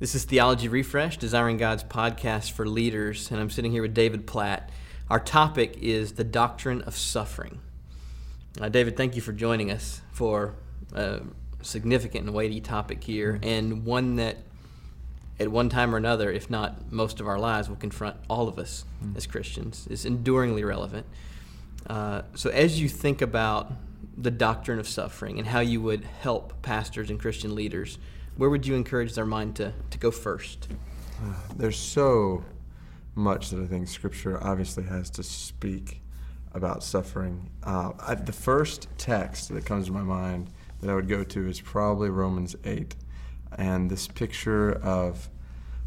This is Theology Refresh, Desiring God's podcast for leaders, and I'm sitting here with David Platt. Our topic is the doctrine of suffering. David, thank you for joining us for a significant and weighty topic here, and one that at one time or another, if not most of our lives, will confront all of us as Christians. It's enduringly relevant. So as you think about the doctrine of suffering and how you would help pastors and Christian leaders, where would you encourage their mind to go first? There's so much that I think Scripture obviously has to speak about suffering. The first text that comes to my mind that I would go to is probably Romans 8. And this picture of,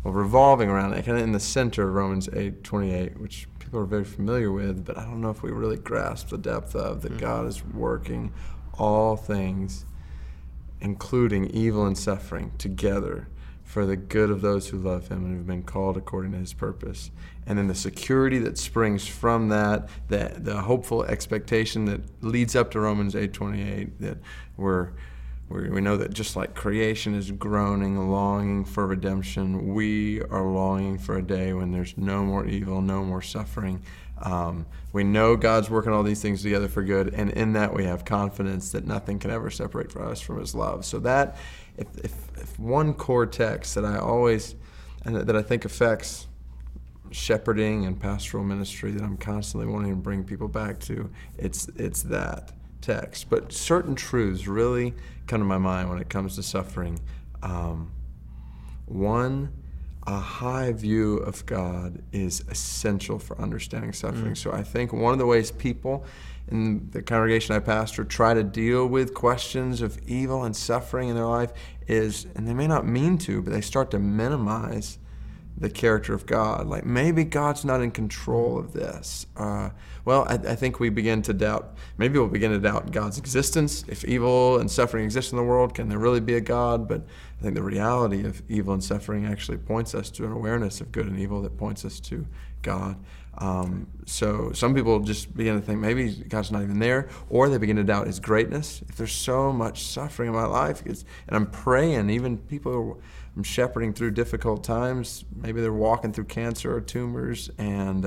well, revolving around, kind of in the center of Romans 8:28, which people are very familiar with, but I don't know if we really grasp the depth of, that God is working all things, including evil and suffering, together for the good of those who love him and have been called according to his purpose. And then the security that springs from that, the hopeful expectation that leads up to Romans 8:28, that we know that just like creation is groaning, longing for redemption, we are longing for a day when there's no more evil, no more suffering. We know God's working all these things together for good, and in that we have confidence that nothing can ever separate us from his love. So that, if one core text that I always, and that I think affects shepherding and pastoral ministry, that I'm constantly wanting to bring people back to, it's that text. But certain truths really come to my mind when it comes to suffering. One, a high view of God is essential for understanding suffering. So I think one of the ways people in the congregation I pastor try to deal with questions of evil and suffering in their life is, and they may not mean to, but they start to minimize the character of God. Like, maybe God's not in control of this. I think we begin to doubt, maybe we'll begin to doubt God's existence. If evil and suffering exist in the world, can there really be a God? But I think the reality of evil and suffering actually points us to an awareness of good and evil that points us to God. So some people just begin to think maybe God's not even there, or they begin to doubt his greatness. If there's so much suffering in my life, and I'm praying, even people who are, I'm shepherding through difficult times, maybe they're walking through cancer or tumors, and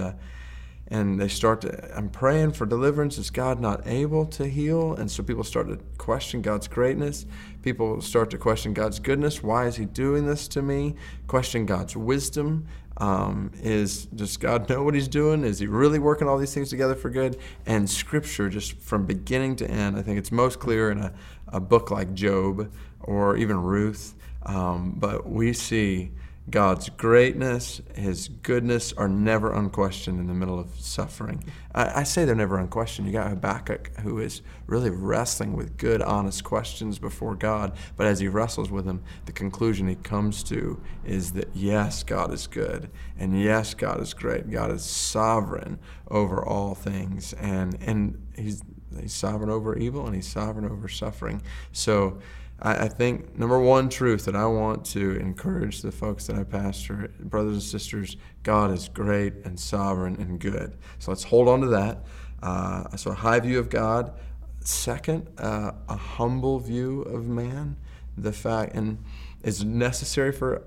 they start to, I'm praying for deliverance. Is God not able to heal? And so people start to question God's greatness. People start to question God's goodness. Why is he doing this to me? Question God's wisdom. Does God know what he's doing? Is he really working all these things together for good? And Scripture, just from beginning to end, I think it's most clear in a book like Job or even Ruth. But we see God's greatness, his goodness are never unquestioned in the middle of suffering. I say they're never unquestioned. You got Habakkuk, who is really wrestling with good, honest questions before God. But as he wrestles with them, the conclusion he comes to is that, yes, God is good. And yes, God is great. God is sovereign over all things. And he's sovereign over evil, and he's sovereign over suffering. So I think number one truth that I want to encourage the folks that I pastor, brothers and sisters, God is great and sovereign and good. So let's hold on to that. So a high view of God. Second, a humble view of man. The fact, and is necessary for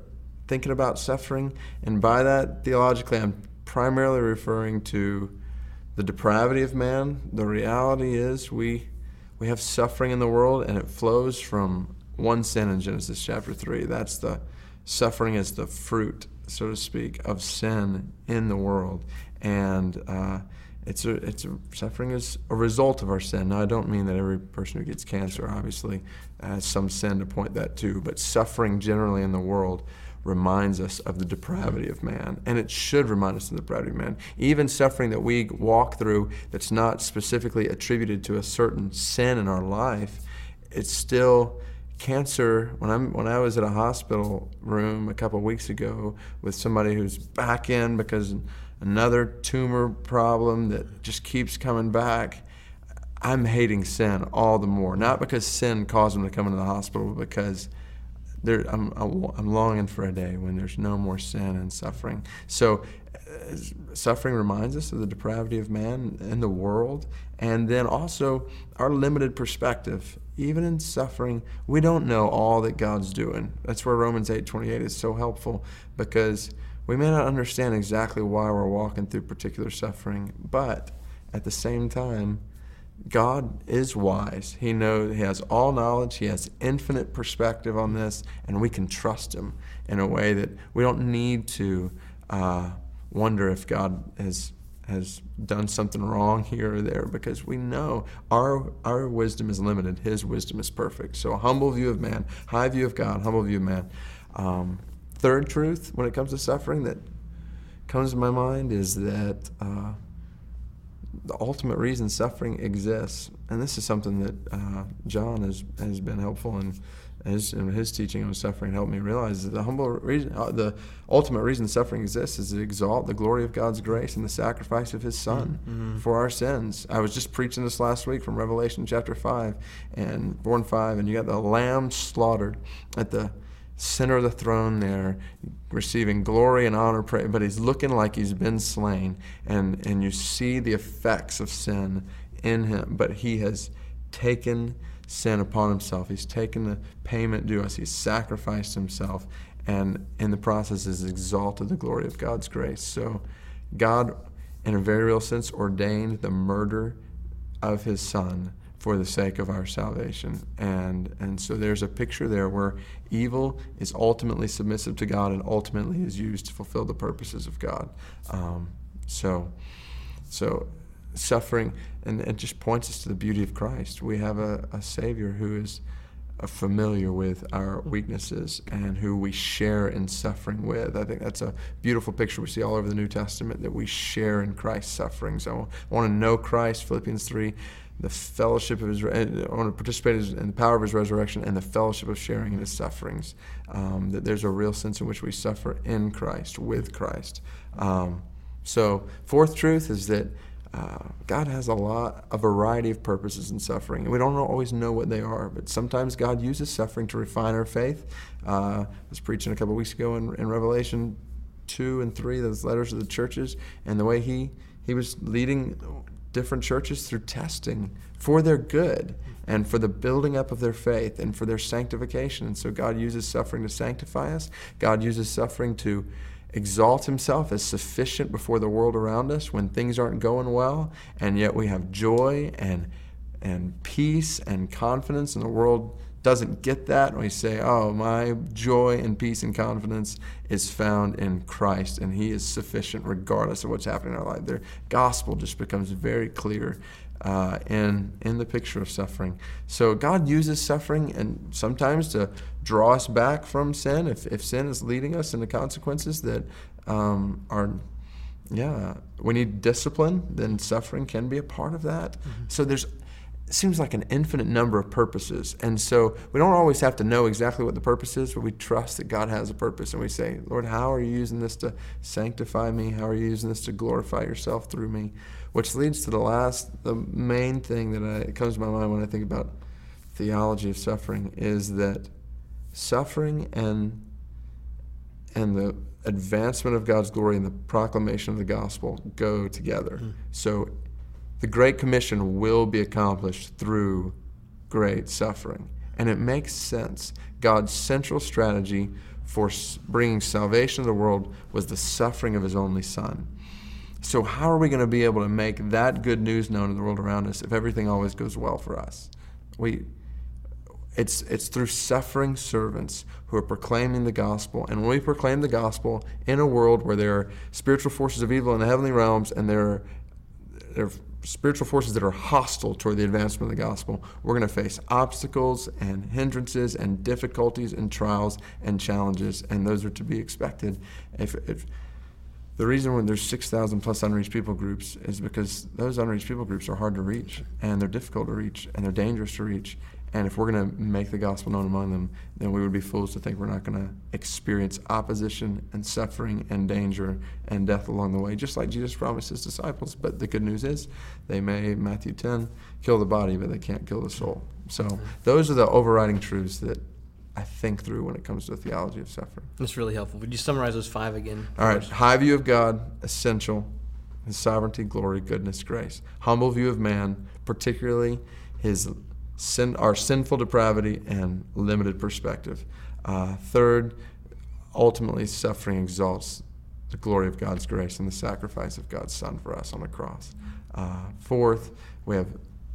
thinking about suffering. And by that, theologically, I'm primarily referring to the depravity of man. The reality is we have suffering in the world, and it flows from one sin in Genesis chapter 3. That's the suffering is the fruit, so to speak, of sin in the world. And suffering is a result of our sin. Now, I don't mean that every person who gets cancer, obviously, has some sin to point that to, but suffering generally in the world reminds us of the depravity of man, and it should remind us of the depravity of man. Even suffering that we walk through that's not specifically attributed to a certain sin in our life, it's still cancer. When I was at a hospital room a couple weeks ago with somebody who's back in because another tumor problem that just keeps coming back, I'm hating sin all the more, not because sin caused them to come into the hospital, but because I'm longing for a day when there's no more sin and suffering. So suffering reminds us of the depravity of man in the world, and then also our limited perspective. even in suffering, we don't know all that God's doing. That's where Romans 8:28 is so helpful, because we may not understand exactly why we're walking through particular suffering, but at the same time, God is wise. He knows, He has all knowledge. He has infinite perspective on this, and we can trust Him in a way that we don't need to wonder if God has done something wrong here or there, because we know our wisdom is limited. His wisdom is perfect. So a humble view of man, high view of God, humble view of man. Third truth when it comes to suffering that comes to my mind is that the ultimate reason suffering exists, and this is something that John has been helpful in his teaching on suffering, helped me realize that the ultimate reason suffering exists is to exalt the glory of God's grace and the sacrifice of His Son for our sins. I was just preaching this last week from Revelation chapter 5 and 4 and 5, and you got the Lamb slaughtered at the center of the throne there, receiving glory and honor, praise, but He's looking like He's been slain, and you see the effects of sin in Him, but He has taken sin upon Himself. He's taken the payment due us. He's sacrificed Himself, and in the process has exalted the glory of God's grace. So God, in a very real sense, ordained the murder of His Son for the sake of our salvation. And so there's a picture there where evil is ultimately submissive to God and ultimately is used to fulfill the purposes of God. So suffering, and it just points us to the beauty of Christ. We have a Savior who is familiar with our weaknesses and who we share in suffering with. I think that's a beautiful picture we see all over the New Testament, that we share in Christ's sufferings. So I want to know Christ, Philippians 3, the fellowship of His, I want to participate in the power of His resurrection and the fellowship of sharing in His sufferings. That there's a real sense in which we suffer in Christ, with Christ. So fourth truth is that God has a variety of purposes in suffering, and we don't always know what they are, but sometimes God uses suffering to refine our faith. I was preaching a couple weeks ago in Revelation 2 and 3, those letters of the churches, and the way he was leading different churches through testing for their good and for the building up of their faith and for their sanctification. And so God uses suffering to sanctify us. God uses suffering to exalt Himself as sufficient before the world around us when things aren't going well, and yet we have joy and peace and confidence, and the world doesn't get that, and we say, oh, my joy and peace and confidence is found in Christ, and He is sufficient regardless of what's happening in our life. The gospel just becomes very clear in the picture of suffering. So God uses suffering, and sometimes to draw us back from sin, if sin is leading us into consequences that we need discipline, then suffering can be a part of that. Mm-hmm. So it seems like an infinite number of purposes, and so we don't always have to know exactly what the purpose is, but we trust that God has a purpose, and we say, Lord, how are you using this to sanctify me? How are you using this to glorify yourself through me? Which leads to the main thing that comes to my mind when I think about theology of suffering, is that suffering and the advancement of God's glory and the proclamation of the gospel go together. Mm-hmm. So the Great Commission will be accomplished through great suffering. And it makes sense. God's central strategy for bringing salvation to the world was the suffering of His only Son. So how are we going to be able to make that good news known to the world around us if everything always goes well for us? It's through suffering servants who are proclaiming the gospel. And when we proclaim the gospel in a world where there are spiritual forces of evil in the heavenly realms, and there are spiritual forces that are hostile toward the advancement of the gospel, we're going to face obstacles and hindrances and difficulties and trials and challenges, and those are to be expected. If the reason when there's 6,000 plus unreached people groups is because those unreached people groups are hard to reach, and they're difficult to reach, and they're dangerous to reach. And if we're going to make the gospel known among them, then we would be fools to think we're not going to experience opposition and suffering and danger and death along the way, just like Jesus promised His disciples. But the good news is they may, Matthew 10, kill the body, but they can't kill the soul. So those are the overriding truths that I think through when it comes to the theology of suffering. That's really helpful. Would you summarize those 5 again? All right. High view of God, essential, His sovereignty, glory, goodness, grace. Humble view of man, particularly His our sinful depravity and limited perspective. Third, ultimately, suffering exalts the glory of God's grace and the sacrifice of God's Son for us on the cross. Fourth,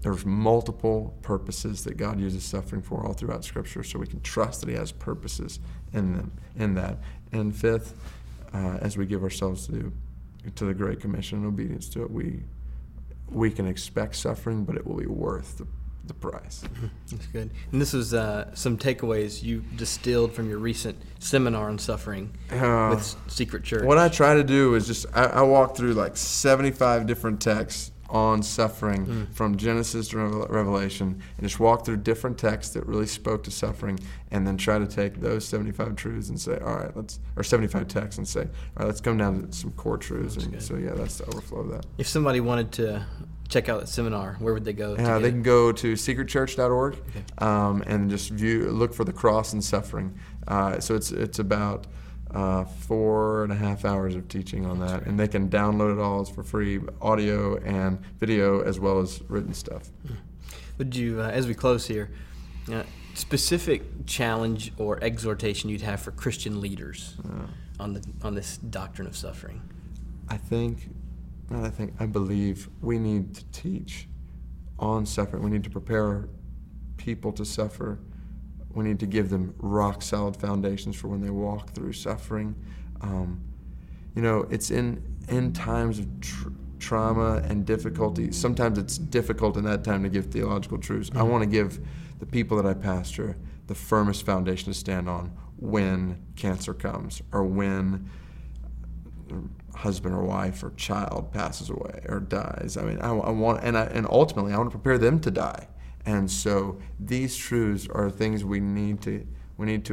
there's multiple purposes that God uses suffering for all throughout Scripture, so we can trust that He has purposes in that. And fifth, as we give ourselves to the Great Commission and obedience to it, we can expect suffering, but it will be worth the price. That's good. And this was some takeaways you distilled from your recent seminar on suffering with Secret Church. What I try to do is just, I walk through like 75 different texts on suffering from Genesis to Revelation, and just walk through different texts that really spoke to suffering, and then try to take those 75 truths and say, all right, or 75 texts and say, all right, let's come down to some core truths. That's the overflow of that. If somebody wanted to check out that seminar, where would they go? They can go to secretchurch.org and just look for the cross and suffering. So it's about 4.5 hours of teaching on that, and they can download it all. It's for free, audio and video, as well as written stuff. Would you, as we close here, specific challenge or exhortation you'd have for Christian leaders on this doctrine of suffering? I believe we need to teach on suffering. We need to prepare people to suffer. We need to give them rock-solid foundations for when they walk through suffering. It's in times of trauma and difficulty. Sometimes it's difficult in that time to give theological truths. Mm-hmm. I want to give the people that I pastor the firmest foundation to stand on when cancer comes, or when husband or wife or child passes away or dies. I mean, I want, and ultimately I want to prepare them to die. And so these truths are things we need to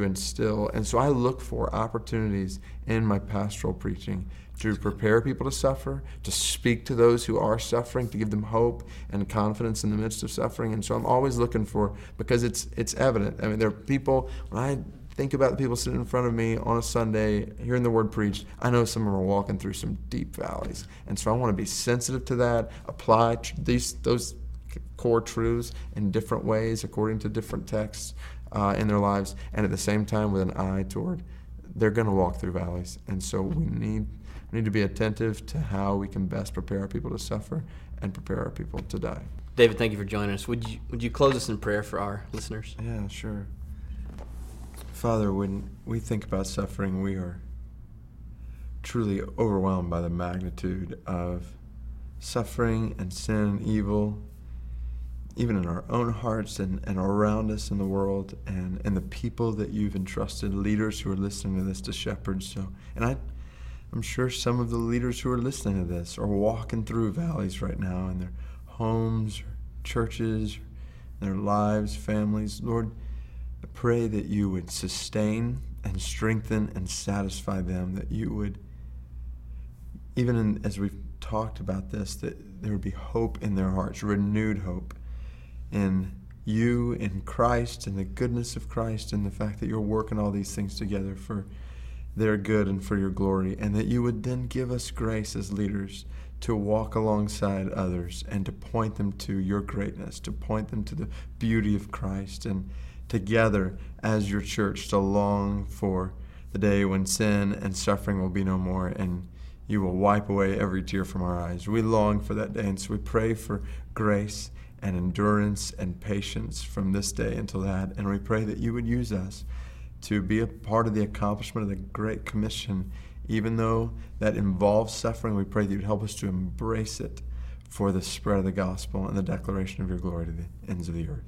instill. And so I look for opportunities in my pastoral preaching to prepare people to suffer, to speak to those who are suffering, to give them hope and confidence in the midst of suffering. And so I'm always looking for, because it's evident. I mean, there are people, when I think about the people sitting in front of me on a Sunday hearing the word preached, I know some of them are walking through some deep valleys. And so I want to be sensitive to that, apply those core truths in different ways according to different texts in their lives, and at the same time with an eye toward they're going to walk through valleys. And so we need to be attentive to how we can best prepare our people to suffer and prepare our people to die. David, thank you for joining us. Would you close us in prayer for our listeners? Yeah, sure. Father, when we think about suffering, we are truly overwhelmed by the magnitude of suffering and sin and evil, even in our own hearts and around us in the world, and the people that you've entrusted, leaders who are listening to this, to shepherd. I'm sure some of the leaders who are listening to this are walking through valleys right now in their homes, or churches, their lives, families. Lord, I pray that you would sustain and strengthen and satisfy them, that you would, as we've talked about this, that there would be hope in their hearts, renewed hope in you, in Christ, in the goodness of Christ, and the fact that you're working all these things together for their good and for your glory, and that you would then give us grace as leaders to walk alongside others and to point them to your greatness, to point them to the beauty of Christ, and together as your church to long for the day when sin and suffering will be no more, and you will wipe away every tear from our eyes. We long for that day, and so we pray for grace and endurance and patience from this day until that. And we pray that you would use us to be a part of the accomplishment of the Great Commission. Even though that involves suffering, we pray that you'd help us to embrace it for the spread of the gospel and the declaration of your glory to the ends of the earth.